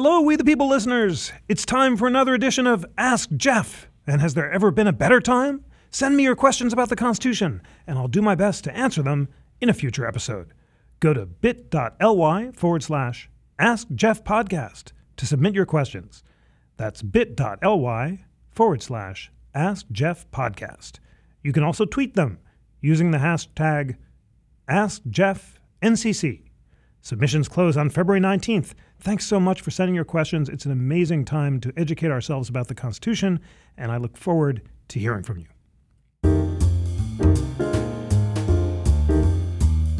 Hello, We the People listeners. It's time for another edition of Ask Jeff. And has there ever been a better time? Send me your questions about the Constitution, and I'll do my best to answer them in a future episode. Go to bit.ly/Ask Jeff Podcast to submit your questions. That's bit.ly/Ask Jeff Podcast. You can also tweet them using the hashtag AskJeffNCC. Submissions close on February 19th. Thanks so much for sending your questions. It's an amazing time to educate ourselves about the Constitution, and I look forward to hearing from you.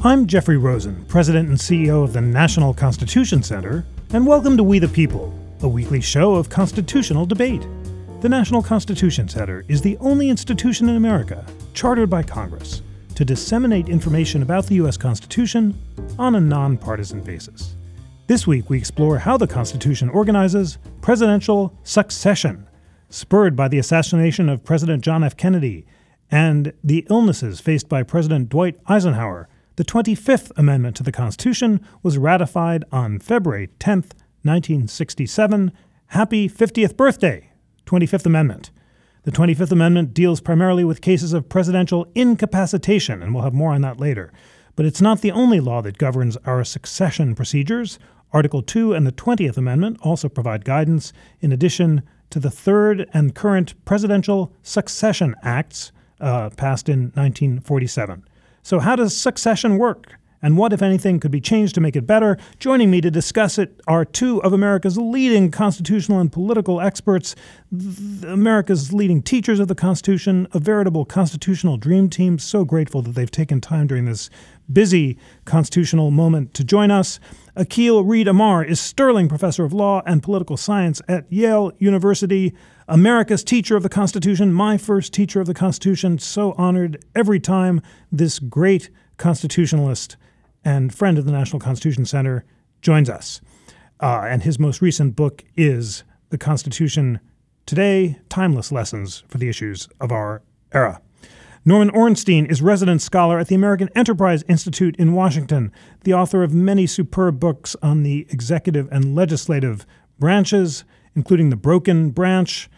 I'm Jeffrey Rosen, President and CEO of the National Constitution Center, and welcome to We the People, a weekly show of constitutional debate. The National Constitution Center is the only institution in America chartered by Congress to disseminate information about the U.S. Constitution on a nonpartisan basis. This week, we explore how the Constitution organizes presidential succession, spurred by the assassination of President John F. Kennedy and the illnesses faced by President Dwight Eisenhower. The 25th Amendment to the Constitution was ratified on February 10, 1967. Happy 50th birthday, 25th Amendment. The 25th Amendment deals primarily with cases of presidential incapacitation, and we'll have more on that later. But it's not the only law that governs our succession procedures. Article 2 and the 20th Amendment also provide guidance, in addition to the third and current Presidential Succession Acts passed in 1947. So how does succession work? And what, if anything, could be changed to make it better? Joining me to discuss it are two of America's leading constitutional and political experts, America's leading teachers of the Constitution, a veritable constitutional dream team. So grateful that they've taken time during this busy constitutional moment to join us. Akhil Reed Amar is Sterling Professor of Law and Political Science at Yale University, America's teacher of the Constitution, my first teacher of the Constitution. So honored every time this great constitutionalist and friend of the National Constitution Center joins us. And his most recent book is The Constitution Today, Timeless Lessons for the Issues of Our Era. Norman Ornstein is resident scholar at the American Enterprise Institute in Washington, the author of many superb books on the executive and legislative branches, including The Broken Branch,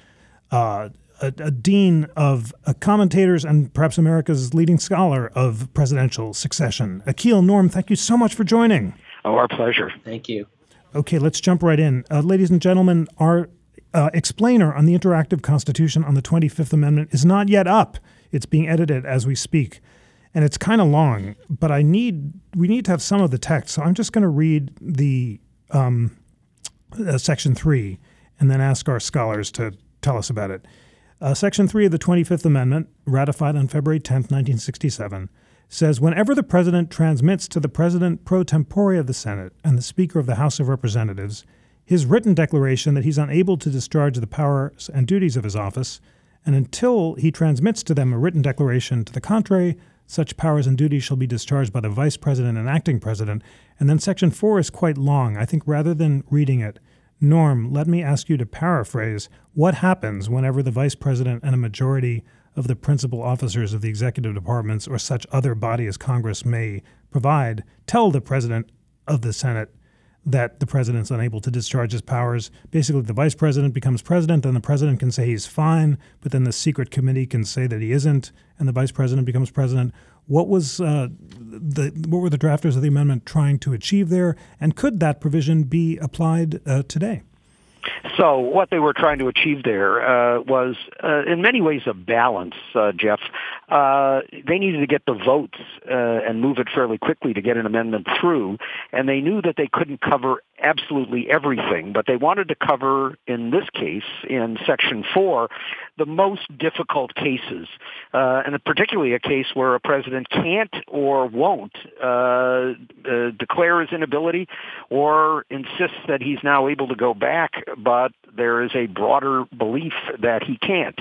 a dean of commentators and perhaps America's leading scholar of presidential succession. Akhil, Norm, thank you so much for joining. Oh, our pleasure. Thank you. Okay, let's jump right in. Ladies and gentlemen, our explainer on the interactive Constitution on the 25th Amendment is not yet up. It's being edited as we speak, and it's kind of long, but we need to have some of the text, so I'm just going to read the Section 3 and then ask our scholars to tell us about it. Section 3 of the 25th Amendment, ratified on February 10, 1967, says, "Whenever the President transmits to the President pro tempore of the Senate and the Speaker of the House of Representatives his written declaration that he's unable to discharge the powers and duties of his office, and until he transmits to them a written declaration to the contrary, such powers and duties shall be discharged by the Vice President and Acting President." And then Section 4 is quite long. I think rather than reading it, Norm, let me ask you to paraphrase what happens whenever the vice president and a majority of the principal officers of the executive departments or such other body as Congress may provide tell the president of the Senate that the president's unable to discharge his powers. Basically, the vice president becomes president, then the president can say he's fine, but then the secret committee can say that he isn't, and the vice president becomes president. What were the drafters of the amendment trying to achieve there, and could that provision be applied today? So what they were trying to achieve there was, in many ways, a balance, Jeff. They needed to get the votes and move it fairly quickly to get an amendment through, and they knew that they couldn't cover absolutely everything, but they wanted to cover, in this case, in Section 4, the most difficult cases, and particularly a case where a president can't or won't declare his inability or insists that he's now able to go back, but there is a broader belief that he can't.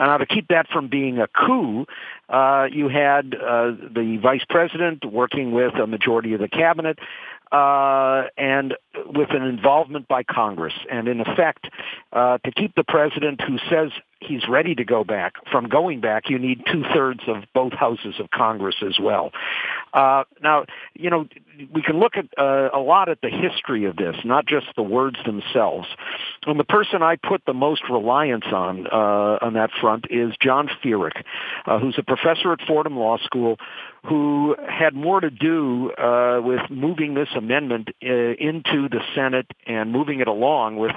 Now, to keep that from being a coup, you had the vice president working with a majority of the cabinet, and with an involvement by Congress, and in effect, to keep the president who says he's ready to go back from going back, you need 2/3 of both houses of Congress as well. Now, you know, we can look at a lot at the history of this, not just the words themselves. And the person I put the most reliance on that front is John Feerick, who's a professor at Fordham Law School, who had more to do with moving this amendment into the Senate and moving it along with,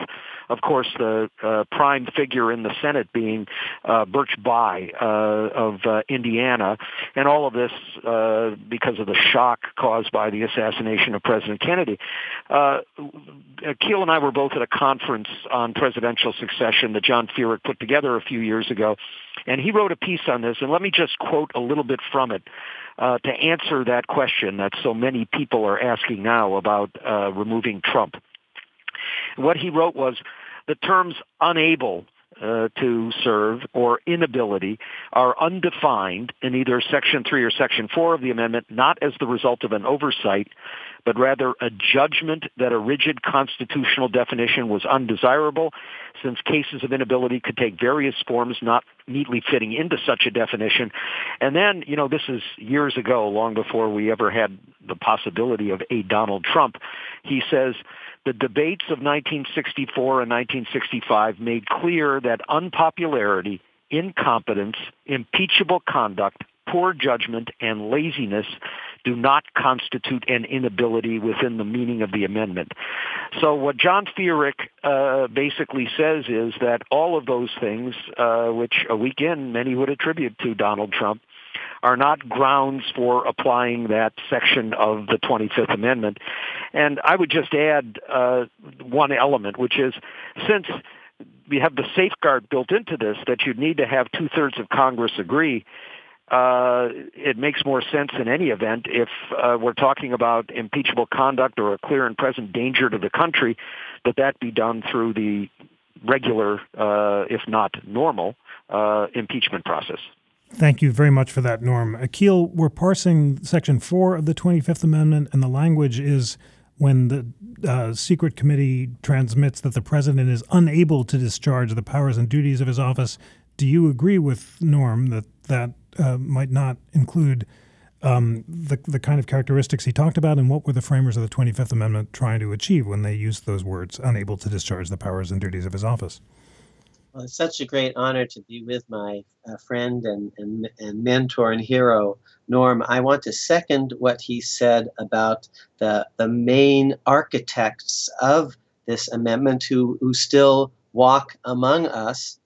of course, the prime figure in the Senate being Birch Bayh of Indiana, and all of this because of the shock caused by the assassination of President Kennedy. Akhil and I were both at a conference on presidential succession that John Feerick put together a few years ago, and he wrote a piece on this, and let me just quote a little bit from it to answer that question that so many people are asking now about removing Trump. What he wrote was, the terms unable to serve or inability are undefined in either Section 3 or Section 4 of the amendment, not as the result of an oversight, but rather a judgment that a rigid constitutional definition was undesirable, since cases of inability could take various forms not neatly fitting into such a definition. And then, you know, this is years ago, long before we ever had the possibility of a Donald Trump, he says, the debates of 1964 and 1965 made clear that unpopularity, incompetence, impeachable conduct, poor judgment, and laziness do not constitute an inability within the meaning of the amendment. So what John Feerick basically says is that all of those things, which a week in many would attribute to Donald Trump, are not grounds for applying that section of the 25th Amendment. And I would just add one element, which is, since we have the safeguard built into this that you'd need to have 2/3 of Congress agree, it makes more sense in any event if we're talking about impeachable conduct or a clear and present danger to the country, that that be done through the regular, if not normal, impeachment process. Thank you very much for that, Norm. Akhil, we're parsing Section 4 of the 25th Amendment, and the language is when the secret committee transmits that the president is unable to discharge the powers and duties of his office. Do you agree with Norm that that might not include the kind of characteristics he talked about, and what were the framers of the 25th Amendment trying to achieve when they used those words, unable to discharge the powers and duties of his office? Well, it's such a great honor to be with my friend and mentor and hero, Norm. I want to second what he said about the main architects of this amendment who still walk among us,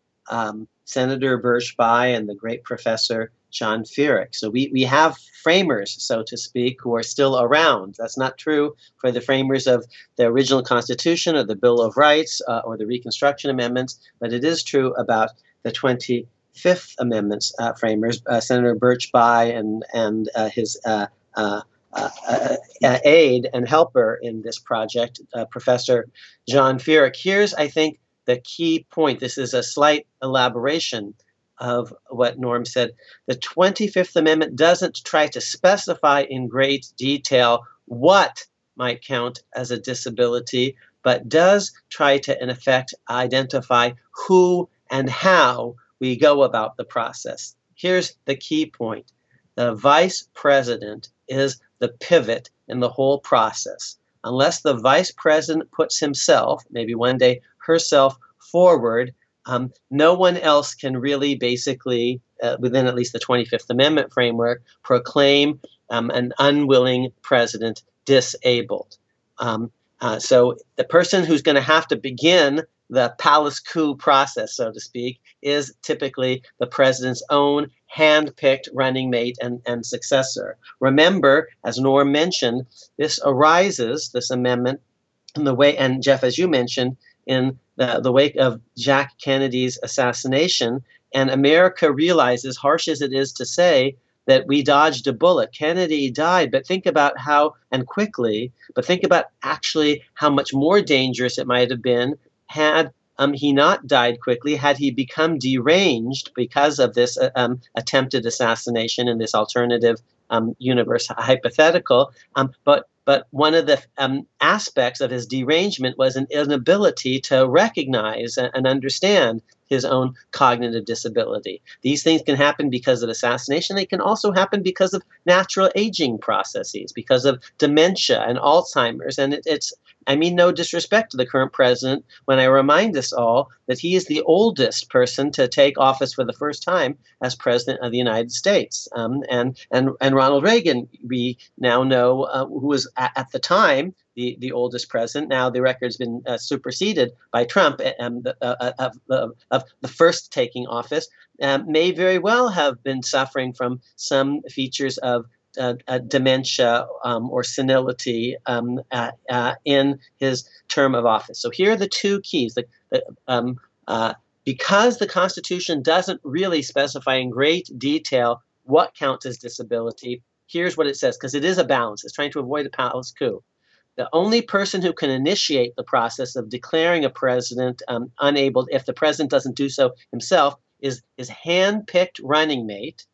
Senator Birch Bayh and the great professor John Feerick. So we have framers, so to speak, who are still around. That's not true for the framers of the original Constitution or the Bill of Rights or the Reconstruction Amendments, but it is true about the 25th Amendment's framers, Senator Birch Bayh and his aide and helper in this project, Professor John Feerick. Here's, I think, the key point. This is a slight elaboration of what Norm said. The 25th Amendment doesn't try to specify in great detail what might count as a disability, but does try to, in effect, identify who and how we go about the process. Here's the key point. The vice president is the pivot in the whole process. Unless the vice president puts himself, maybe one day herself, forward, no one else can really basically, within at least the 25th Amendment framework, proclaim an unwilling president disabled. So the person who's going to have to begin the palace coup process, so to speak, is typically the president's own hand-picked running mate and successor. Remember, as Norm mentioned, this arises, this amendment, in the way, and Jeff, as you mentioned, in the wake of Jack Kennedy's assassination, and America realizes, harsh as it is to say, that we dodged a bullet. Kennedy died, but think about how, and quickly, but think about actually how much more dangerous it might have been had he not died quickly, had he become deranged because of this attempted assassination in this alternative universe hypothetical. But But one of the aspects of his derangement was an inability to recognize and understand his own cognitive disability. These things can happen because of assassination. They can also happen because of natural aging processes, because of dementia and Alzheimer's. And it's, I mean, no disrespect to the current president when I remind us all that he is the oldest person to take office for the first time as president of the United States. And Ronald Reagan, we now know, who was at the time the oldest president. Now the record's been superseded by Trump of the first taking office, may very well have been suffering from some features of dementia or senility in his term of office. So here are the two keys. Because the Constitution doesn't really specify in great detail what counts as disability, here's what it says, because it is a balance. It's trying to avoid a palace coup. The only person who can initiate the process of declaring a president unable, if the president doesn't do so himself, is his hand-picked running mate,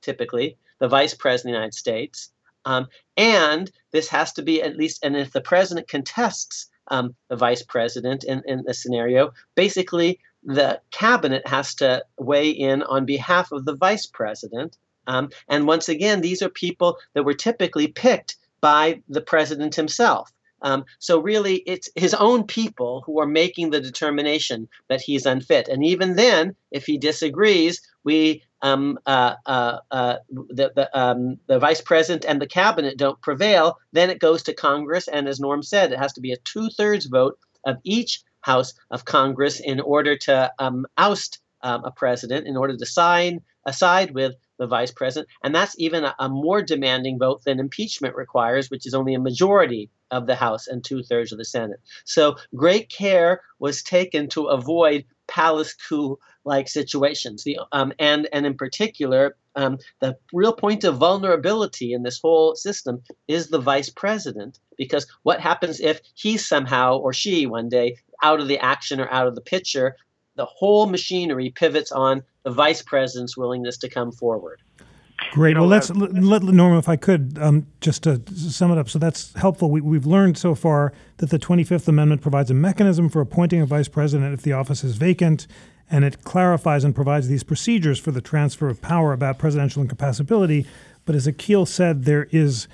typically the vice president of the United States. And this has to be at least, and if the president contests the vice president in this scenario, basically the cabinet has to weigh in on behalf of the vice president. And once again, these are people that were typically picked by the president himself. So really, it's his own people who are making the determination that he's unfit. And even then, if he disagrees, the vice president and the cabinet don't prevail. Then it goes to Congress, and as Norm said, it has to be a 2/3 vote of each house of Congress in order to oust a president, in order to side with the vice president. And that's even a more demanding vote than impeachment requires, which is only a majority of the House and 2/3 of the Senate. So great care was taken to avoid palace coup-like situations. And in particular, the real point of vulnerability in this whole system is the vice president, because what happens if he's somehow, or she one day, out of the action or out of the picture? The whole machinery pivots on the vice president's willingness to come forward. Great. Well, let's let Norma, if I could, just to sum it up. So that's helpful. We've learned so far that the 25th Amendment provides a mechanism for appointing a vice president if the office is vacant, and it clarifies and provides these procedures for the transfer of power about presidential incompatibility. But as Akhil said, there is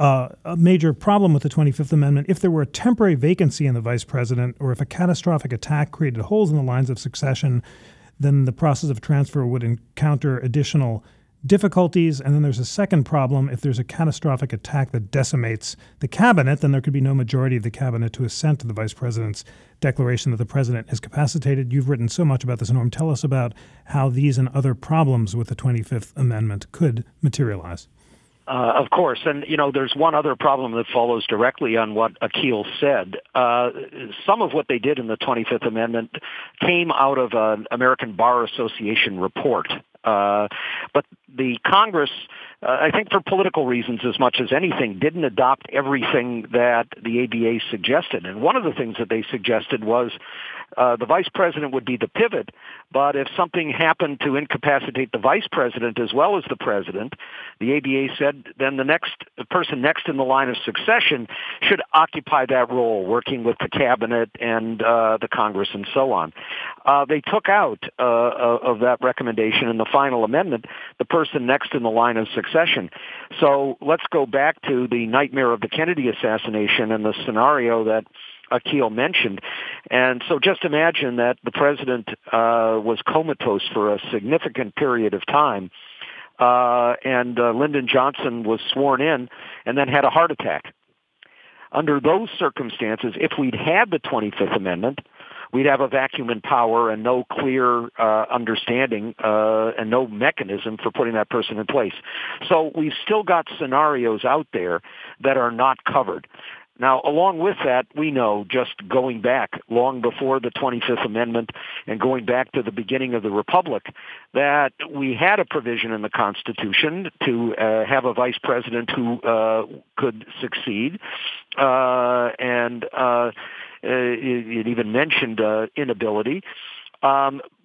a major problem with the 25th Amendment. If there were a temporary vacancy in the vice president, or if a catastrophic attack created holes in the lines of succession, then the process of transfer would encounter additional difficulties. And then there's a second problem. If there's a catastrophic attack that decimates the cabinet, then there could be no majority of the cabinet to assent to the vice president's declaration that the president is incapacitated. You've written so much about this, Norm. Tell us about how these and other problems with the 25th Amendment could materialize. Of course. And, you know, there's one other problem that follows directly on what Akhil said. Some of what they did in the 25th Amendment came out of an American Bar Association report. But the Congress, I think for political reasons as much as anything, didn't adopt everything that the ABA suggested. And one of the things that they suggested was the vice president would be the pivot, but if something happened to incapacitate the vice president as well as the president, the ABA said then the person next in the line of succession should occupy that role, working with the cabinet and the Congress and so on. They took out of that recommendation in the final amendment the person next in the line of succession. So let's go back to the nightmare of the Kennedy assassination and the scenario that Akhil mentioned. And so just imagine that the president was comatose for a significant period of time, and Lyndon Johnson was sworn in and then had a heart attack. Under those circumstances, if we'd had the 25th Amendment, we'd have a vacuum in power and no clear understanding and no mechanism for putting that person in place. So we've still got scenarios out there that are not covered. Now, along with that, we know, just going back long before the 25th Amendment and going back to the beginning of the Republic, that we had a provision in the Constitution to have a vice president who could succeed. And it even mentioned inability.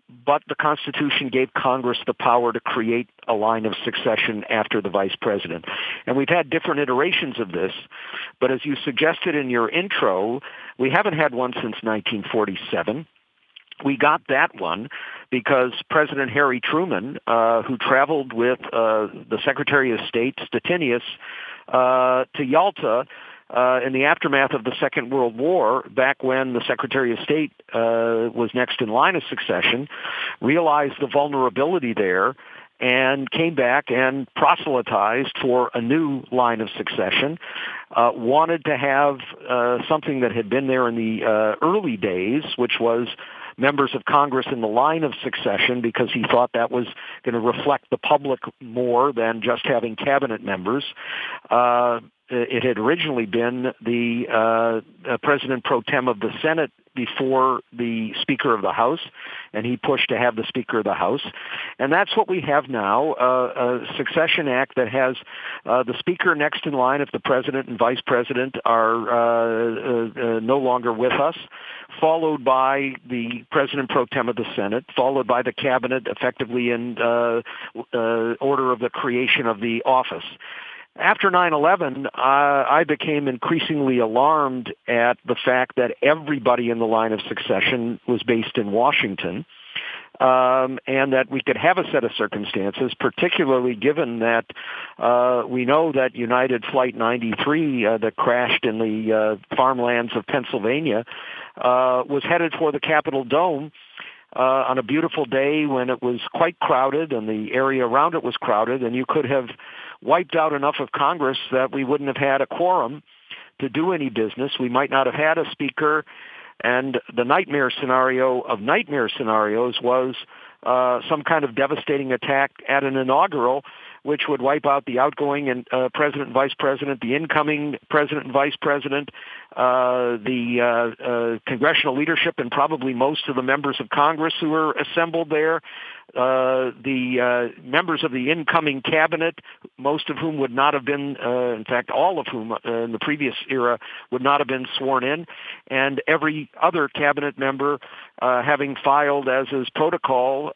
But the Constitution gave Congress the power to create a line of succession after the vice president. And we've had different iterations of this, but as you suggested in your intro, we haven't had one since 1947. We got that one because President Harry Truman, who traveled with the Secretary of State, Stettinius, to Yalta, in the aftermath of the Second World War, back when the Secretary of State was next in line of succession, realized the vulnerability there and came back and proselytized for a new line of succession, wanted to have something that had been there in the early days, which was members of Congress in the line of succession, because he thought that was going to reflect the public more than just having cabinet members. It had originally been the president pro tem of the Senate before the Speaker of the House, and he pushed to have the Speaker of the House. And that's what we have now, a succession act that has the Speaker next in line if the President and Vice President are no longer with us, followed by the President pro tem of the Senate, followed by the Cabinet, effectively in order of the creation of the office. After 9/11, I became increasingly alarmed at the fact that everybody in the line of succession was based in Washington, and that we could have a set of circumstances, particularly given that we know that United Flight 93 that crashed in the farmlands of Pennsylvania was headed for the Capitol Dome on a beautiful day when it was quite crowded and the area around it was crowded, and you could have wiped out enough of Congress that we wouldn't have had a quorum to do any business. We might not have had a speaker. And the nightmare scenario of nightmare scenarios was some kind of devastating attack at an inaugural, which would wipe out the outgoing and president and vice president, the incoming president and vice president, the congressional leadership, and probably most of the members of Congress who were assembled there, the members of the incoming cabinet, most of whom would not have been, in fact, all of whom in the previous era would not have been sworn in, and every other cabinet member having filed, as is protocol,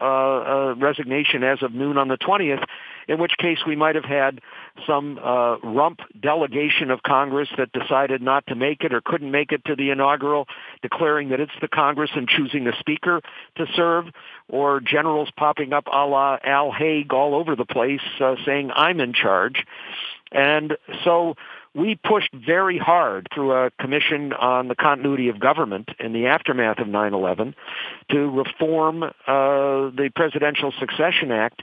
resignation as of noon on the 20th, in which case we might have had some rump delegation of Congress that decided not to make it or couldn't make it to the inaugural, declaring that it's the Congress and choosing a speaker to serve, or generals popping up a la Al Haig all over the place saying, I'm in charge. And so we pushed very hard through a commission on the continuity of government in the aftermath of 9/11 to reform the Presidential Succession Act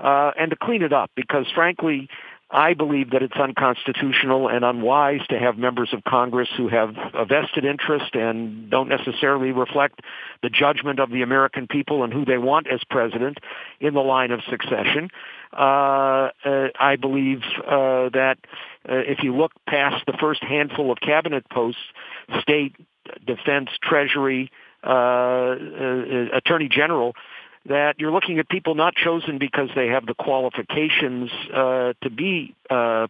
and to clean it up, because, frankly, I believe that it's unconstitutional and unwise to have members of Congress who have a vested interest and don't necessarily reflect the judgment of the American people and who they want as president in the line of succession. I believe that if you look past the first handful of cabinet posts, State, Defense, Treasury, Attorney General, that you're looking at people not chosen because they have the qualifications to be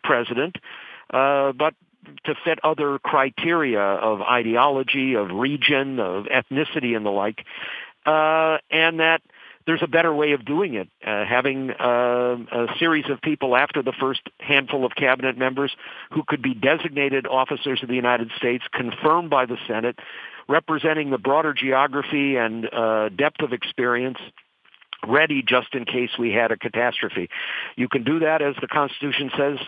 president, but to fit other criteria of ideology, of region, of ethnicity, and the like, and that there's a better way of doing it, having a series of people after the first handful of cabinet members who could be designated officers of the United States, confirmed by the Senate, representing the broader geography and depth of experience, ready just in case we had a catastrophe. You can do that, as the Constitution says,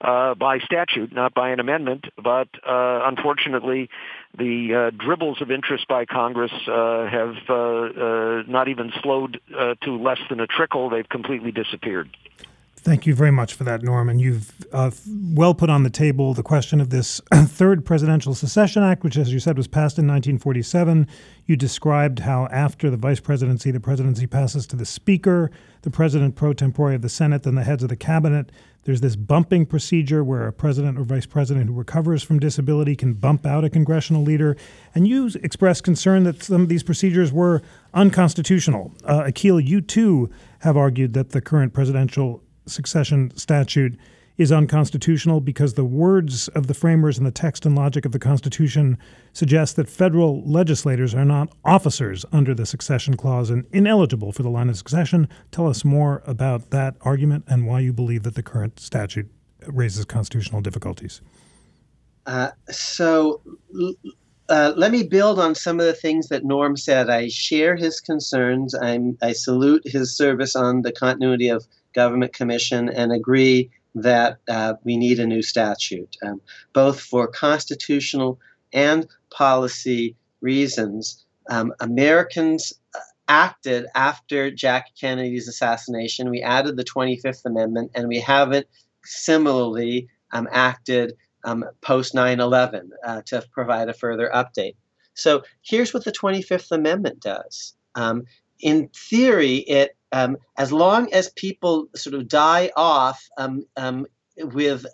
by statute, not by an amendment, but unfortunately the dribbles of interest by Congress have not even slowed to less than a trickle. They've completely disappeared. Thank you very much for that, Norman. You've well put on the table the question of this third Presidential Succession Act, which, as you said, was passed in 1947. You described how after the vice presidency, the presidency passes to the Speaker, the president pro tempore of the Senate, then the heads of the cabinet. There's this bumping procedure where a president or vice president who recovers from disability can bump out a congressional leader. And you expressed concern that some of these procedures were unconstitutional. Akhil, you too have argued that the current presidential succession statute is unconstitutional because the words of the framers and the text and logic of the Constitution suggest that federal legislators are not officers under the succession clause and ineligible for the line of succession. Tell us more about that argument and why you believe that the current statute raises constitutional difficulties. Let me build on some of the things that Norm said. I share his concerns. I salute his service on the continuity of government commission and agree that we need a new statute, both for constitutional and policy reasons. Americans acted after Jack Kennedy's assassination. We added the 25th Amendment, and we haven't similarly acted post 9/11 to provide a further update. So here's what the 25th Amendment does. In theory, it as long as people sort of die off with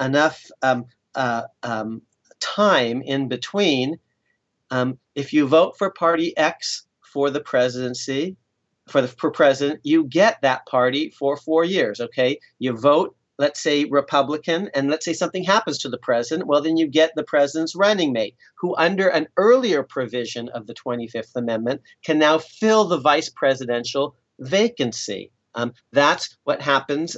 enough time in between, if you vote for Party X for the presidency, for president, you get that party for 4 years. Okay, you vote. Let's say Republican, and let's say something happens to the president, well, then you get the president's running mate, who under an earlier provision of the 25th Amendment can now fill the vice presidential vacancy. That's what happens.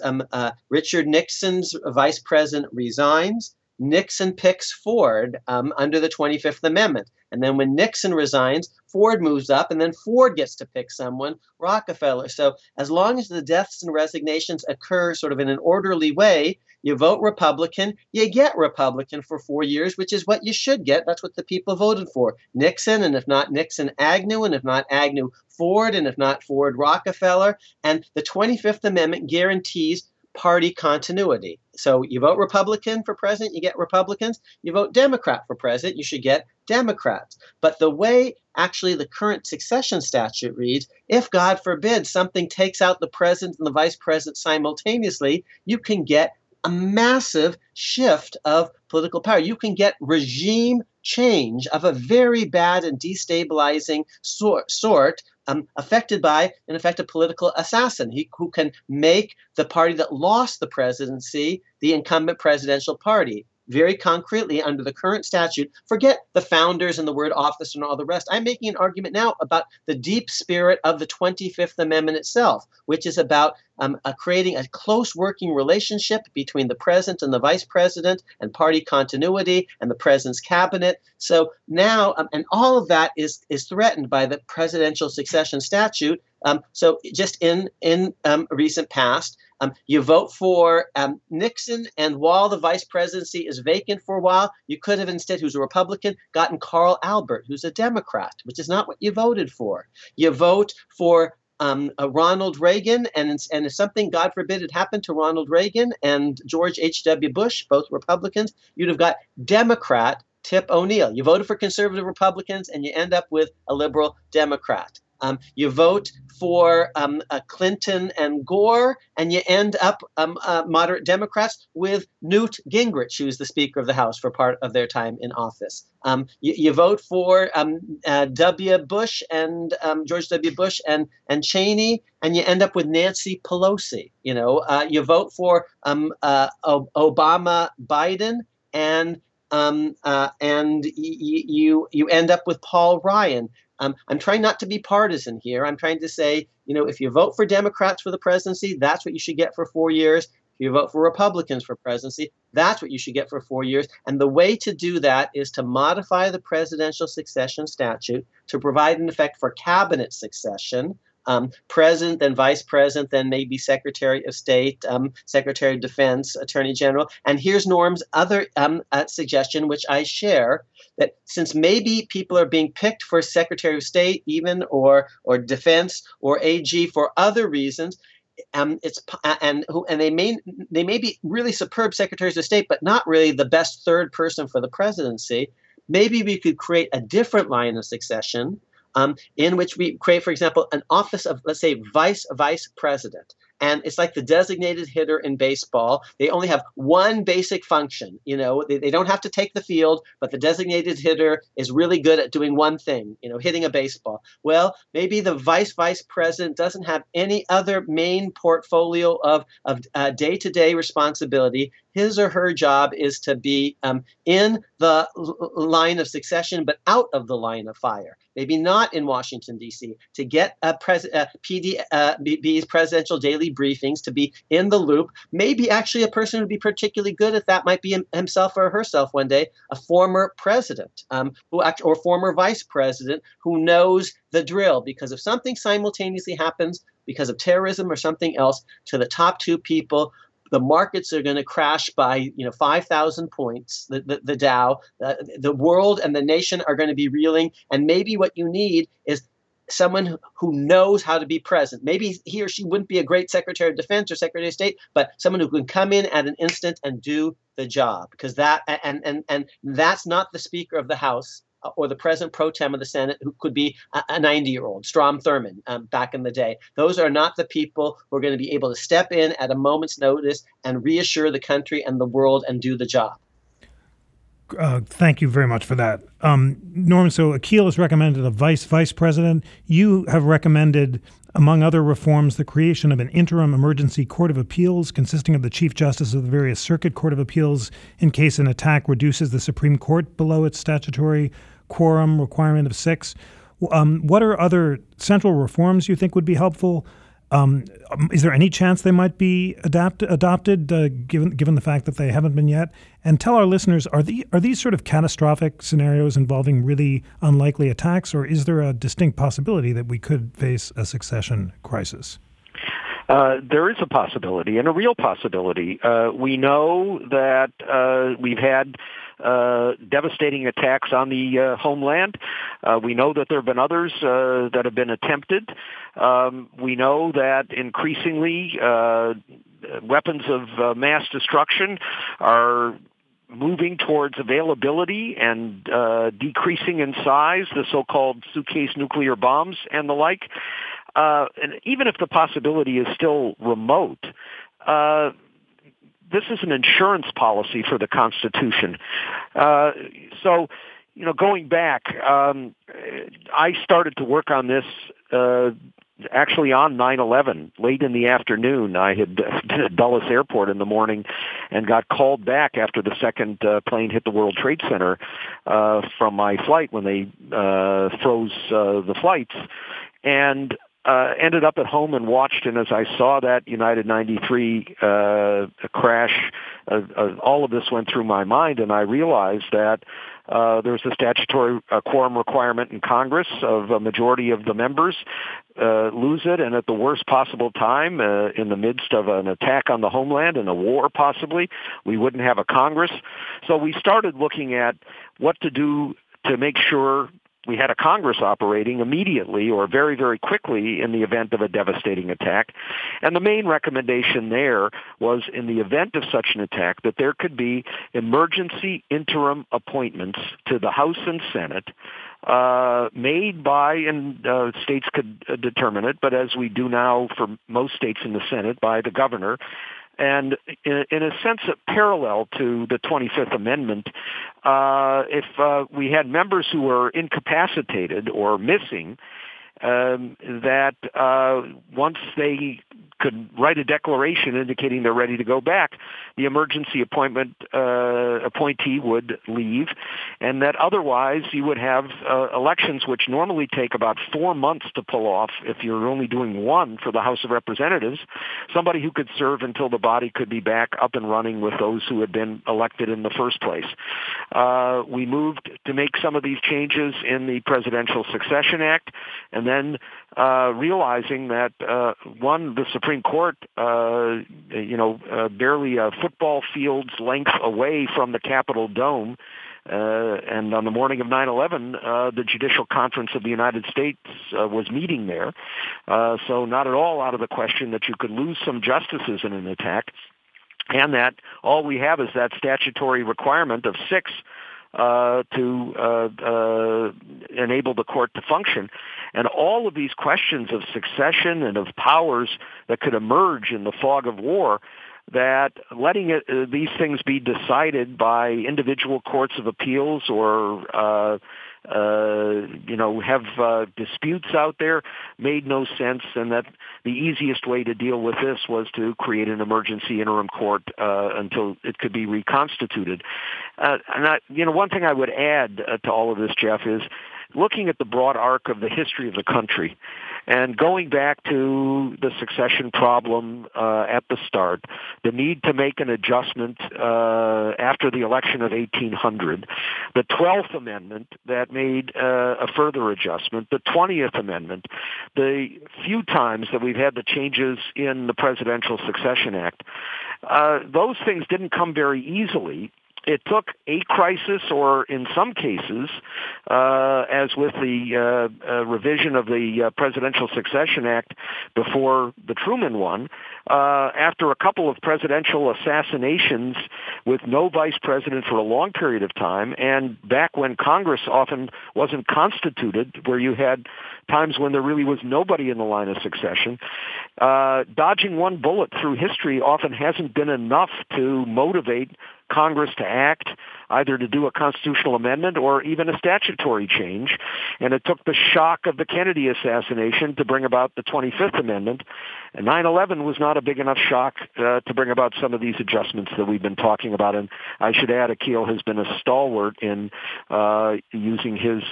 Richard Nixon's vice president resigns. Nixon picks Ford under the 25th Amendment. And then when Nixon resigns, Ford moves up, and then Ford gets to pick someone, Rockefeller. So as long as the deaths and resignations occur sort of in an orderly way, you vote Republican, you get Republican for 4 years, which is what you should get. That's what the people voted for. Nixon, and if not Nixon, Agnew, and if not Agnew, Ford, and if not Ford, Rockefeller. And the 25th Amendment guarantees party continuity. So you vote Republican for president, you get Republicans. You vote Democrat for president, you should get Democrats. But the way actually the current succession statute reads, if God forbid something takes out the president and the vice president simultaneously, you can get a massive shift of political power. You can get regime change of a very bad and destabilizing sort affected by, in effect, a political assassin who can make the party that lost the presidency the incumbent presidential party. Very concretely, under the current statute, forget the founders and the word office and all the rest. I'm making an argument now about the deep spirit of the 25th Amendment itself, which is about creating a close working relationship between the president and the vice president and party continuity and the president's cabinet. So now, and all of that is threatened by the presidential succession statute. So just in recent past, you vote for Nixon, and while the vice presidency is vacant for a while, you could have instead, who's a Republican, gotten Carl Albert, who's a Democrat, which is not what you voted for. You vote for Ronald Reagan, and if something, God forbid, had happened to Ronald Reagan and George H.W. Bush, both Republicans, you'd have got Democrat Tip O'Neill. You voted for conservative Republicans, and you end up with a liberal Democrat. You vote for Clinton and Gore, and you end up moderate Democrats with Newt Gingrich, who's the Speaker of the House for part of their time in office. You vote for George W. Bush and Cheney, and you end up with Nancy Pelosi. You know, you vote for Obama, Biden, and you end up with Paul Ryan. I'm trying not to be partisan here. I'm trying to say, you know, if you vote for Democrats for the presidency, that's what you should get for 4 years. If you vote for Republicans for presidency, that's what you should get for 4 years. And the way to do that is to modify the presidential succession statute to provide an effect for cabinet succession. President, then vice president, then maybe secretary of state, secretary of defense, attorney general. And here's Norm's other suggestion, which I share, that since maybe people are being picked for secretary of state even or defense or AG for other reasons, they may be really superb secretaries of state, but not really the best third person for the presidency. Maybe we could create a different line of succession. In which we create, for example, an office of, let's say, vice president. And it's like the designated hitter in baseball. They only have one basic function. You know, they don't have to take the field, but the designated hitter is really good at doing one thing, you know, hitting a baseball. Well, maybe the vice president doesn't have any other main portfolio of day-to-day responsibility. His or her job is to be in the line of succession, but out of the line of fire. Maybe not in Washington, D.C., to get PDB's presidential daily briefings, to be in the loop. Maybe actually a person who would be particularly good at that might be himself or herself one day, a former president or former vice president who knows the drill, because if something simultaneously happens because of terrorism or something else to the top two people, the markets are going to crash by 5,000 points, the Dow. The world and the nation are going to be reeling. And maybe what you need is someone who knows how to be present. Maybe he or she wouldn't be a great Secretary of Defense or Secretary of State, but someone who can come in at an instant and do the job. Because that and that's not the Speaker of the House or the President Pro Tem of the Senate, who could be a 90-year-old, Strom Thurmond back in the day. Those are not the people who are going to be able to step in at a moment's notice and reassure the country and the world and do the job. Thank you very much for that. Norman, so Akhil has recommended a vice president. You have recommended, among other reforms, the creation of an interim emergency court of appeals consisting of the Chief Justice of the various circuit court of appeals in case an attack reduces the Supreme Court below its statutory quorum requirement of 6. What are other central reforms you think would be helpful? Is there any chance they might be adopted, given the fact that they haven't been yet? And tell our listeners, are these sort of catastrophic scenarios involving really unlikely attacks, or is there a distinct possibility that we could face a succession crisis? There is a possibility, and a real possibility. We know that we've had devastating attacks on the homeland. We know that there have been others that have been attempted. We know that increasingly weapons of mass destruction are moving towards availability and decreasing in size, the so-called suitcase nuclear bombs and the like. And even if the possibility is still remote, this is an insurance policy for the Constitution. So, going back, I started to work on this actually on 9/11, late in the afternoon. I had been at Dulles Airport in the morning and got called back after the second plane hit the World Trade Center from my flight when they froze the flights. And ended up at home and watched, and as I saw that United 93 crash, all of this went through my mind, and I realized that there's a statutory quorum requirement in Congress of a majority of the members lose it, and at the worst possible time, in the midst of an attack on the homeland and a war possibly, we wouldn't have a Congress. So we started looking at what to do to make sure we had a Congress operating immediately or very, very quickly in the event of a devastating attack. And the main recommendation there was, in the event of such an attack, that there could be emergency interim appointments to the House and Senate made by, and states could determine it, but as we do now for most states in the Senate, by the governor. And in a sense, parallel to the 25th Amendment, if we had members who were incapacitated or missing, that once they could write a declaration indicating they're ready to go back, the emergency appointee would leave, and that otherwise you would have elections which normally take about 4 months to pull off. If you're only doing one for the House of Representatives, somebody who could serve until the body could be back up and running with those who had been elected in the first place. We moved to make some of these changes in the Presidential Succession Act, and then realizing that, one, the Supreme Court, barely a football field's length away from the Capitol dome, and on the morning of 9/11, the Judicial Conference of the United States was meeting there. So not at all out of the question that you could lose some justices in an attack, and that all we have is that statutory requirement of 6 to enable the court to function. And all of these questions of succession and of powers that could emerge in the fog of war, that letting these things be decided by individual courts of appeals or disputes out there made no sense, and that the easiest way to deal with this was to create an emergency interim court until it could be reconstituted. One thing I would add to all of this, Jeff, is looking at the broad arc of the history of the country and going back to the succession problem at the start, the need to make an adjustment after the election of 1800, the 12th Amendment that made a further adjustment, the 20th Amendment, the few times that we've had the changes in the Presidential Succession Act, those things didn't come very easily. It took a crisis, or in some cases, as with the revision of the Presidential Succession Act before the Truman one, after a couple of presidential assassinations with no vice president for a long period of time, and back when Congress often wasn't constituted, where you had times when there really was nobody in the line of succession, dodging one bullet through history often hasn't been enough to motivate Congress to act, either to do a constitutional amendment or even a statutory change. And it took the shock of the Kennedy assassination to bring about the 25th Amendment. And 9/11 was not a big enough shock to bring about some of these adjustments that we've been talking about. And I should add, Akhil has been a stalwart in using his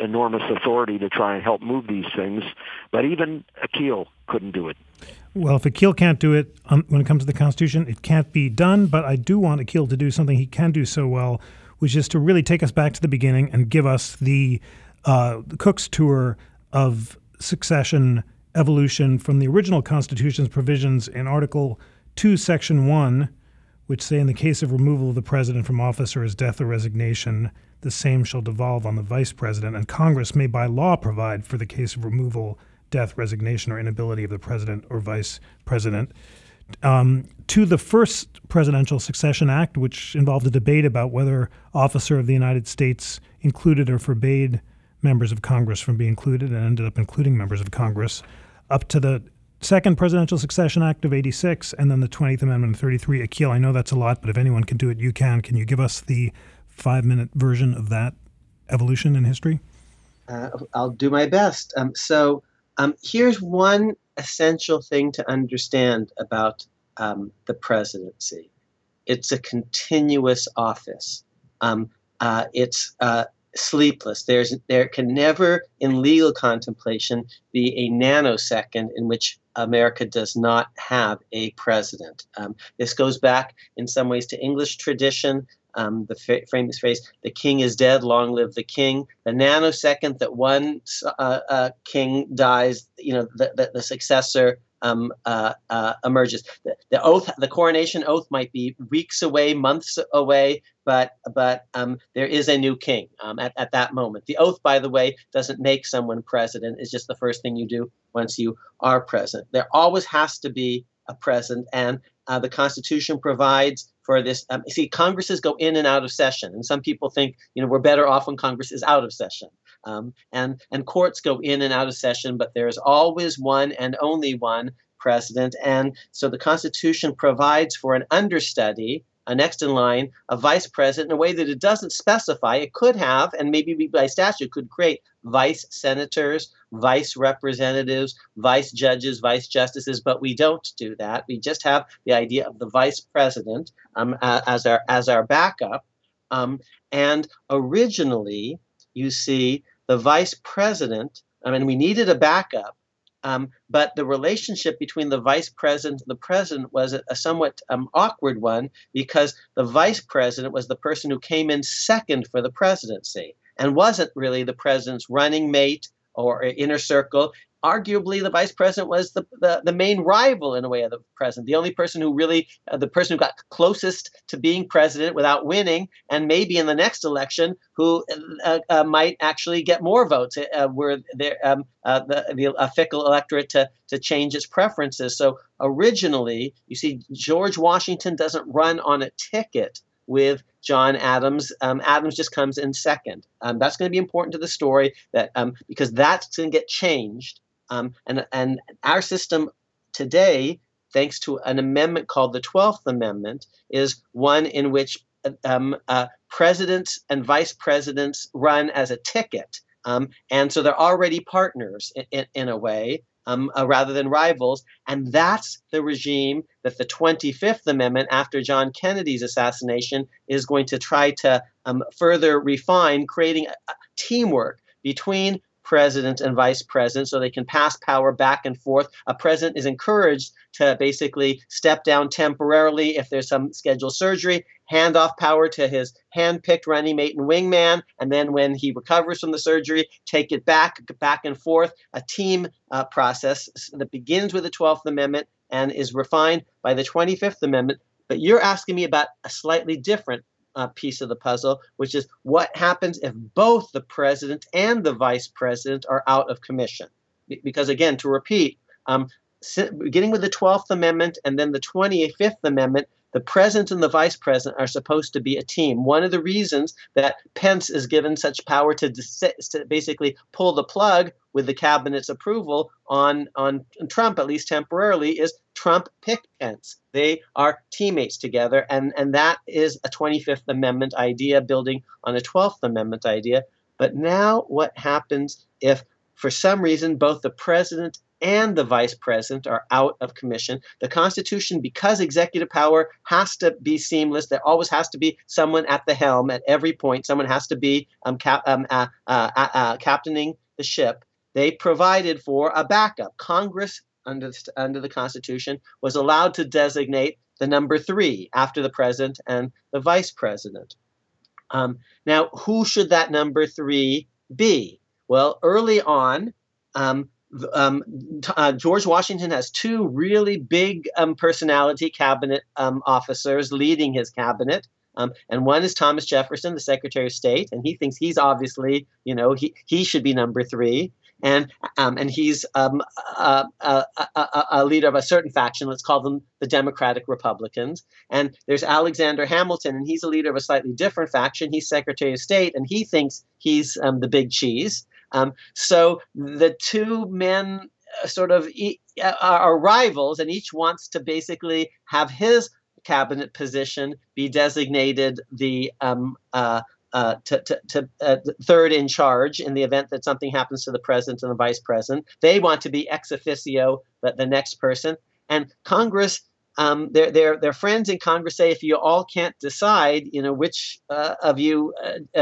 enormous authority to try and help move these things. But even Akhil couldn't do it. Well, if Akhil can't do it when it comes to the Constitution, it can't be done. But I do want Akhil to do something he can do so well, which is to really take us back to the beginning and give us the Cook's tour of succession evolution from the original Constitution's provisions in Article 2, Section 1, which say, in the case of removal of the president from office or his death or resignation, the same shall devolve on the vice president, and Congress may by law provide for the case of removal, death, resignation, or inability of the president or vice president, to the first Presidential Succession Act, which involved a debate about whether officer of the United States included or forbade members of Congress from being included, and ended up including members of Congress, up to the second Presidential Succession Act of 86, and then the 20th Amendment of 33. Akhil, I know that's a lot, but if anyone can do it, you can. Can you give us the 5-minute version of that evolution in history? I'll do my best. Here's one essential thing to understand about the presidency. It's a continuous office. It's sleepless. There can never, in legal contemplation, be a nanosecond in which America does not have a president. This goes back, in some ways, to English tradition. The famous phrase, "The king is dead, long live the king." The nanosecond that one king dies, the successor emerges. The oath, the coronation oath, might be weeks away, months away, but there is a new king at that moment. The oath, by the way, doesn't make someone president. It's just the first thing you do once you are president. There always has to be a president, and the Constitution provides for this. Congresses go in and out of session, and some people think, we're better off when Congress is out of session. And courts go in and out of session, but there is always one and only one president. And so the Constitution provides for an understudy, a next in line, a vice president, in a way that it doesn't specify. It could have, and maybe by statute, could create vice senators, vice representatives, vice judges, vice justices, but we don't do that. We just have the idea of the vice president as our backup. And originally, you see, the vice president, we needed a backup, but the relationship between the vice president and the president was a somewhat awkward one, because the vice president was the person who came in second for the presidency and wasn't really the president's running mate or inner circle. Arguably, the vice president was the main rival, in a way, of the president, the only person who really, the person who got closest to being president without winning, and maybe in the next election, who might actually get more votes were there a fickle electorate to change its preferences. So originally, you see, George Washington doesn't run on a ticket with John Adams. Adams just comes in second. That's going to be important to the story, that because that's going to get changed. And our system today, thanks to an amendment called the 12th Amendment, is one in which presidents and vice presidents run as a ticket. And so they're already partners in a way, rather than rivals. And that's the regime that the 25th Amendment, after John Kennedy's assassination, is going to try to further refine, creating a teamwork between president and vice president so they can pass power back and forth. A president is encouraged to basically step down temporarily if there's some scheduled surgery, hand off power to his hand-picked running mate and wingman, and then when he recovers from the surgery, take it back and forth, a team process that begins with the 12th Amendment and is refined by the 25th Amendment. But you're asking me about a slightly different piece of the puzzle, which is what happens if both the president and the vice president are out of commission. Because again, to repeat, beginning with the 12th Amendment and then the 25th Amendment, the president and the vice president are supposed to be a team. One of the reasons that Pence is given such power to basically pull the plug with the cabinet's approval on Trump, at least temporarily, is Trump picked Pence. They are teammates together, and that is a 25th Amendment idea building on a 12th Amendment idea. But now what happens if, for some reason, both the president and the vice president are out of commission? The Constitution, because executive power has to be seamless, there always has to be someone at the helm at every point. Someone has to be captaining the ship. They provided for a backup. Congress, under the Constitution, was allowed to designate the number three after the president and the vice president. Now, who should that number three be? Well, early on, George Washington has two really big personality cabinet officers leading his cabinet. And one is Thomas Jefferson, the Secretary of State, and he thinks he's obviously, you know, he should be number three. And he's a leader of a certain faction. Let's call them the Democratic Republicans. And there's Alexander Hamilton, and he's a leader of a slightly different faction. He's Secretary of State, and he thinks he's the big cheese. So the two men sort of are rivals, and each wants to basically have his cabinet position be designated the third in charge in the event that something happens to the president and the vice president. They want to be ex officio, but the next person. And Congress, their friends in Congress say, if you all can't decide, you know, which of you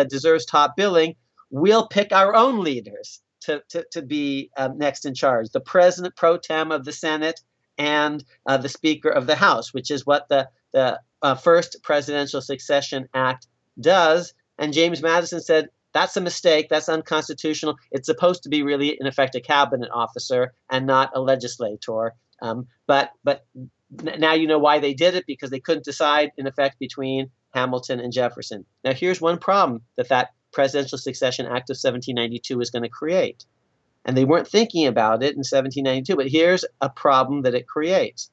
deserves top billing, we'll pick our own leaders to be next in charge. The president pro tem of the Senate and the Speaker of the House, which is what the first Presidential Succession Act does. And James Madison said, that's a mistake. That's unconstitutional. It's supposed to be really, in effect, a cabinet officer and not a legislator. But now you know why they did it, because they couldn't decide, in effect, between Hamilton and Jefferson. Now, here's one problem that Presidential Succession Act of 1792 is going to create. And they weren't thinking about it in 1792, but here's a problem that it creates.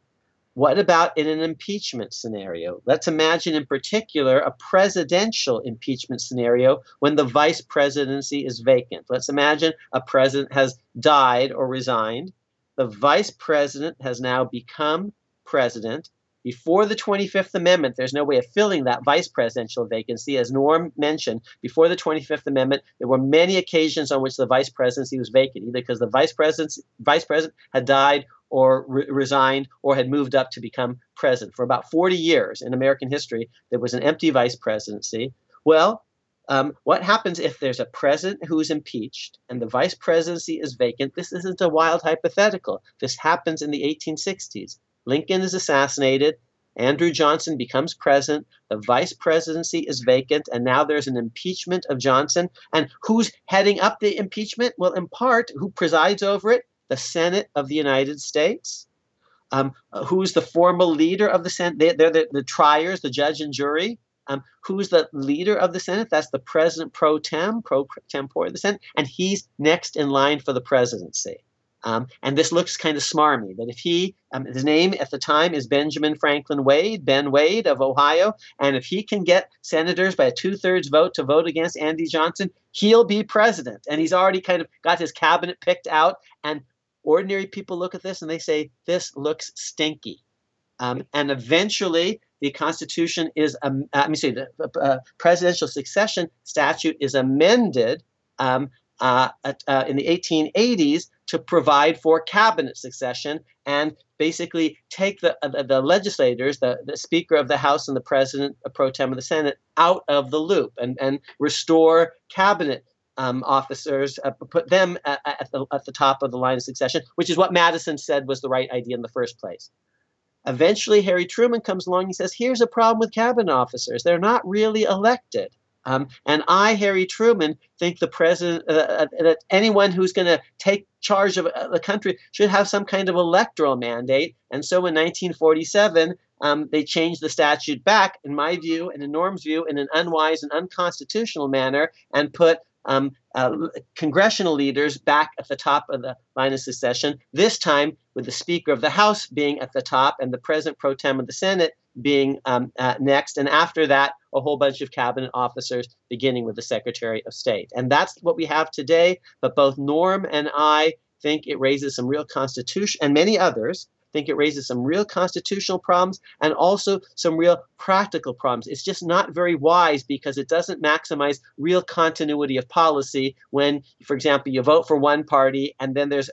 What about in an impeachment scenario? Let's imagine in particular a presidential impeachment scenario when the vice presidency is vacant. Let's imagine a president has died or resigned. The vice president has now become president. Before the 25th Amendment, there's no way of filling that vice presidential vacancy. As Norm mentioned, before the 25th Amendment, there were many occasions on which the vice presidency was vacant, either because the vice president had died or resigned or had moved up to become president. For about 40 years in American history, there was an empty vice presidency. Well, what happens if there's a president who's impeached and the vice presidency is vacant? This isn't a wild hypothetical. This happens in the 1860s. Lincoln is assassinated. Andrew Johnson becomes president. The vice presidency is vacant. And now there's an impeachment of Johnson. And who's heading up the impeachment? Well, in part, who presides over it? The Senate of the United States. Who's the formal leader of the Senate? They're the triers, the judge and jury. Who's the leader of the Senate? That's the president pro tempore of the Senate. And he's next in line for the presidency. And this looks kind of smarmy, that if he, his name at the time is Benjamin Franklin Wade, Ben Wade of Ohio, and if he can get senators by a 2/3 vote to vote against Andy Johnson, he'll be president. And he's already kind of got his cabinet picked out. And ordinary people look at this and they say, this looks stinky. And eventually, the Constitution is, the presidential succession statute is amended in the 1880s to provide for cabinet succession and basically take the legislators, the Speaker of the House and the President pro tem of the Senate, out of the loop and restore cabinet officers, put them at the top of the line of succession, which is what Madison said was the right idea in the first place. Eventually, Harry Truman comes along and says, here's a problem with cabinet officers. They're not really elected. And I, Harry Truman, think the president, that anyone who's going to take charge of the country should have some kind of electoral mandate. And so in 1947, they changed the statute back, in my view and in Norm's view, in an unwise and unconstitutional manner, and put congressional leaders back at the top of the line of succession, this time with the Speaker of the House being at the top and the President pro tem of the Senate being next. And after that, a whole bunch of cabinet officers, beginning with the Secretary of State. And that's what we have today. But both Norm and I think it raises some real constitution, and many others think it raises some real constitutional problems and also some real practical problems. It's just not very wise because it doesn't maximize real continuity of policy when, for example, you vote for one party and then there's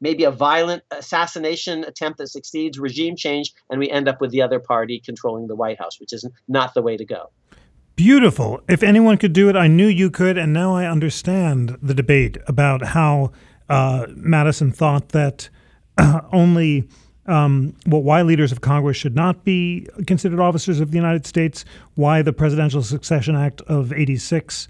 maybe a violent assassination attempt that succeeds regime change and we end up with the other party controlling the White House, which is not the way to go. Beautiful. If anyone could do it, I knew you could, and now I understand the debate about how Madison thought that only why leaders of Congress should not be considered officers of the United States, why the Presidential Succession Act of '86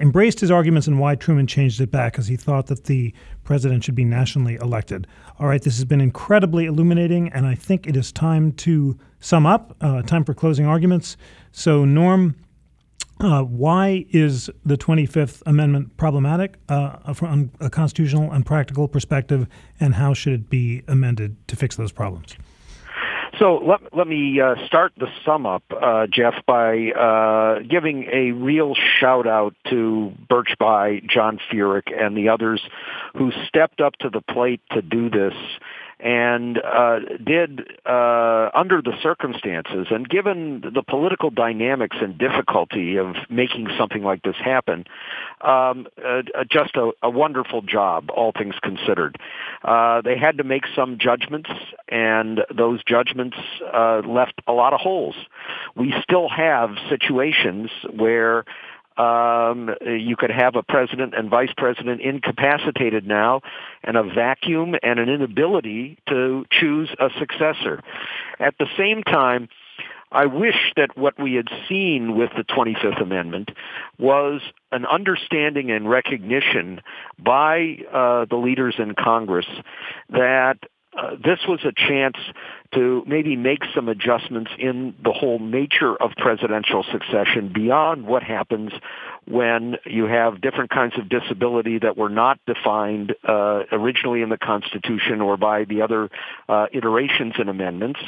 embraced his arguments, and why Truman changed it back because he thought that the president should be nationally elected. All right, this has been incredibly illuminating, and I think it is time to sum up, time for closing arguments. So, Norm, why is the 25th Amendment problematic from a constitutional and practical perspective, and how should it be amended to fix those problems? So let me start the sum up, Jeff, by giving a real shout out to Birch Bayh, John Feerick, and the others who stepped up to the plate to do this and did under the circumstances and given the political dynamics and difficulty of making something like this happen, just a wonderful job, all things considered. They had to make some judgments, and those judgments left a lot of holes. We still have situations where you could have a president and vice president incapacitated now, and a vacuum and an inability to choose a successor. At the same time, I wish that what we had seen with the 25th Amendment was an understanding and recognition by the leaders in Congress that this was a chance to maybe make some adjustments in the whole nature of presidential succession beyond what happens when you have different kinds of disability that were not defined originally in the Constitution or by the other iterations and amendments,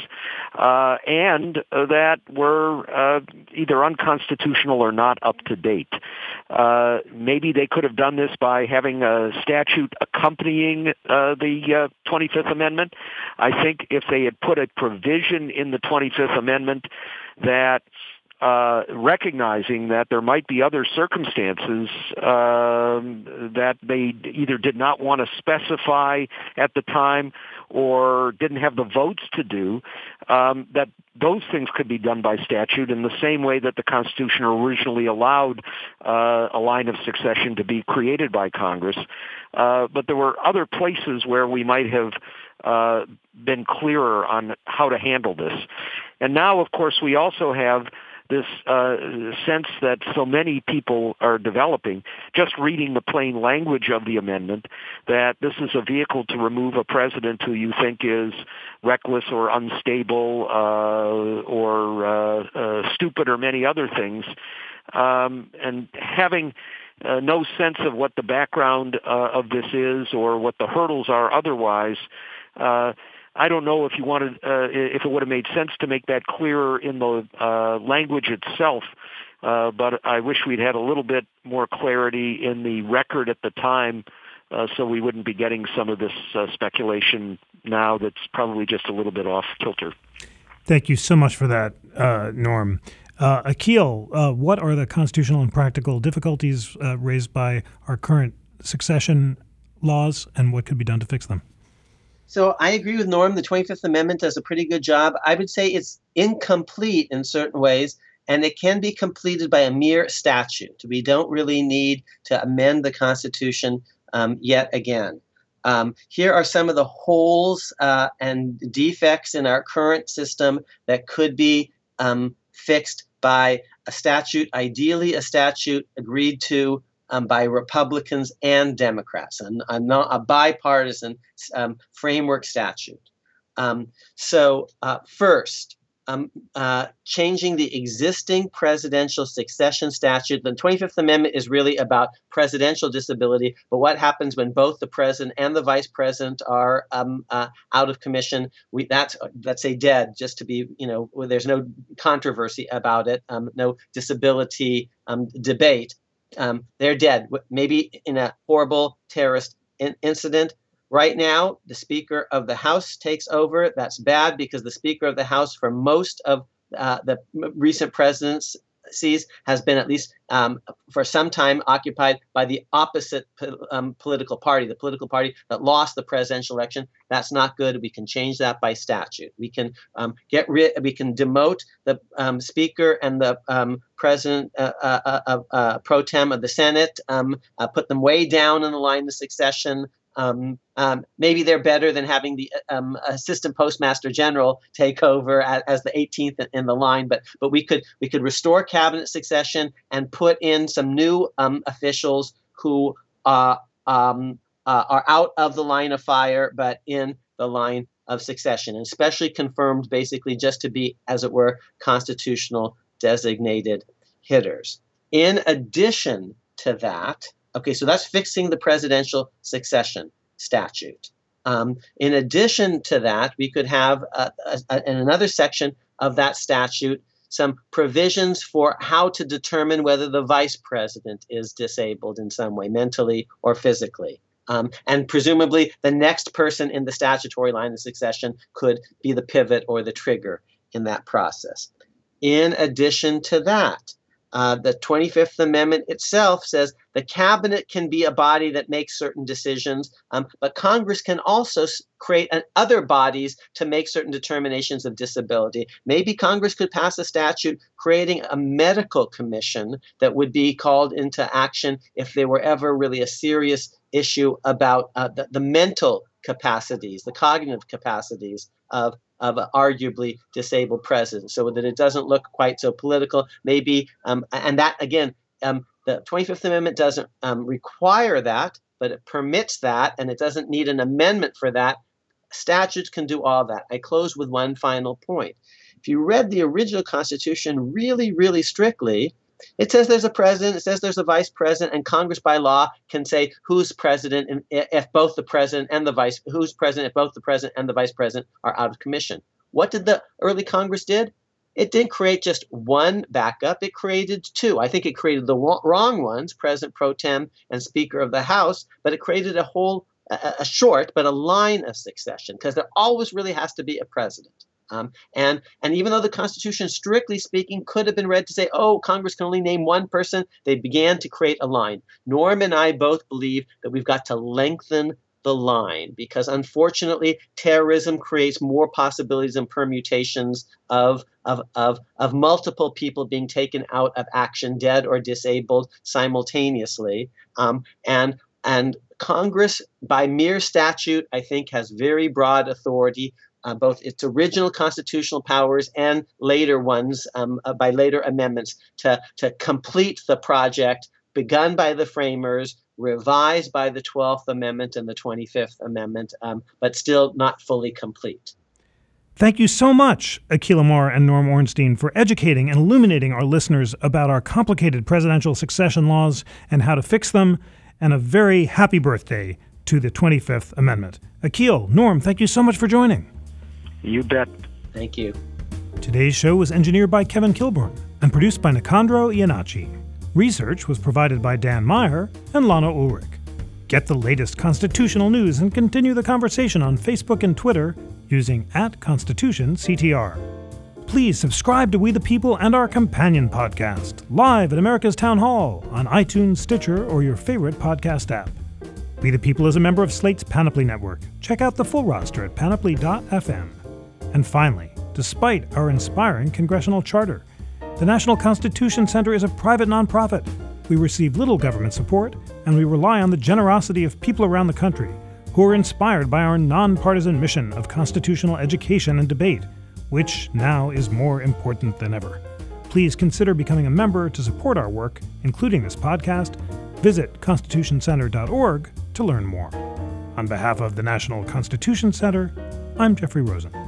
and that were either unconstitutional or not up to date. Maybe they could have done this by having a statute accompanying the 25th Amendment. I think if they had put a provision in the 25th Amendment that recognizing that there might be other circumstances that they either did not want to specify at the time or didn't have the votes to do, that those things could be done by statute in the same way that the Constitution originally allowed a line of succession to be created by Congress. But there were other places where we might have been clearer on how to handle this. And now, of course, we also have this sense that so many people are developing, just reading the plain language of the amendment, that this is a vehicle to remove a president who you think is reckless or unstable or stupid or many other things. And having no sense of what the background of this is or what the hurdles are otherwise, I don't know if you wanted, if it would have made sense to make that clearer in the language itself, but I wish we'd had a little bit more clarity in the record at the time, so we wouldn't be getting some of this speculation now that's probably just a little bit off kilter. Thank you so much for that, Norm. Akhil, what are the constitutional and practical difficulties raised by our current succession laws, and what could be done to fix them? So I agree with Norm. The 25th Amendment does a pretty good job. I would say it's incomplete in certain ways, and it can be completed by a mere statute. We don't really need to amend the Constitution yet again. Here are some of the holes and defects in our current system that could be fixed by a statute, ideally a statute agreed to by Republicans and Democrats, a bipartisan framework statute. First, changing the existing presidential succession statute. The 25th Amendment is really about presidential disability, but what happens when both the president and the vice president are out of commission? That's a dead, just to be, there's no controversy about it, no disability debate. They're dead, maybe in a horrible terrorist incident. Right now, the Speaker of the House takes over. That's bad because the Speaker of the House, for most of the recent presidencies, has been at least for some time occupied by the opposite political party, the political party that lost the presidential election. That's not good. We can change that by statute. We can demote the Speaker and the President pro tem of the Senate, put them way down in the line of succession. Maybe they're better than having the assistant postmaster general take over as the 18th in the line. But we could restore cabinet succession and put in some new officials who are out of the line of fire, but in the line of succession, and especially confirmed, basically just to be, as it were, constitutional designated hitters. In addition to that. Okay, so that's fixing the presidential succession statute. In addition to that, we could have in another section of that statute some provisions for how to determine whether the vice president is disabled in some way, mentally or physically. And presumably the next person in the statutory line of succession could be the pivot or the trigger in that process. In addition to that, the 25th Amendment itself says the cabinet can be a body that makes certain decisions, but Congress can also create other bodies to make certain determinations of disability. Maybe Congress could pass a statute creating a medical commission that would be called into action if there were ever really a serious issue about the mental capacities, the cognitive capacities of an arguably disabled president, so that it doesn't look quite so political. Maybe, and that, again, the 25th Amendment doesn't require that, but it permits that, and it doesn't need an amendment for that. Statutes can do all that. I close with one final point. If you read the original Constitution really, really strictly, it says there's a president, it says there's a vice president, and Congress by law can say who's president if both the president and the vice, who's president if both the president and the vice president are out of commission. What did the early Congress did? It didn't create just one backup, it created two. I think it created the wrong ones, President Pro Tem and Speaker of the House, but it created a short, but a line of succession, because there always really has to be a president. And even though the Constitution, strictly speaking, could have been read to say, oh, Congress can only name one person, they began to create a line. Norm and I both believe that we've got to lengthen the line because, unfortunately, terrorism creates more possibilities and permutations of multiple people being taken out of action, dead or disabled, simultaneously. And Congress, by mere statute, I think, has very broad authority. Both its original constitutional powers and later ones by later amendments to complete the project begun by the framers, revised by the 12th Amendment and the 25th Amendment, but still not fully complete. Thank you so much, Akhil Amar and Norm Ornstein, for educating and illuminating our listeners about our complicated presidential succession laws and how to fix them, and a very happy birthday to the 25th Amendment. Akhil, Norm, thank you so much for joining. You bet. Thank you. Today's show was engineered by Kevin Kilburn and produced by Nicandro Iannacci. Research was provided by Dan Meyer and Lana Ulrich. Get the latest constitutional news and continue the conversation on Facebook and Twitter using @ConstitutionCTR. Please subscribe to We the People and our companion podcast, Live at America's Town Hall, on iTunes, Stitcher, or your favorite podcast app. We the People is a member of Slate's Panoply Network. Check out the full roster at panoply.fm. And finally, despite our inspiring congressional charter, the National Constitution Center is a private nonprofit. We receive little government support, and we rely on the generosity of people around the country who are inspired by our nonpartisan mission of constitutional education and debate, which now is more important than ever. Please consider becoming a member to support our work, including this podcast. Visit constitutioncenter.org to learn more. On behalf of the National Constitution Center, I'm Jeffrey Rosen.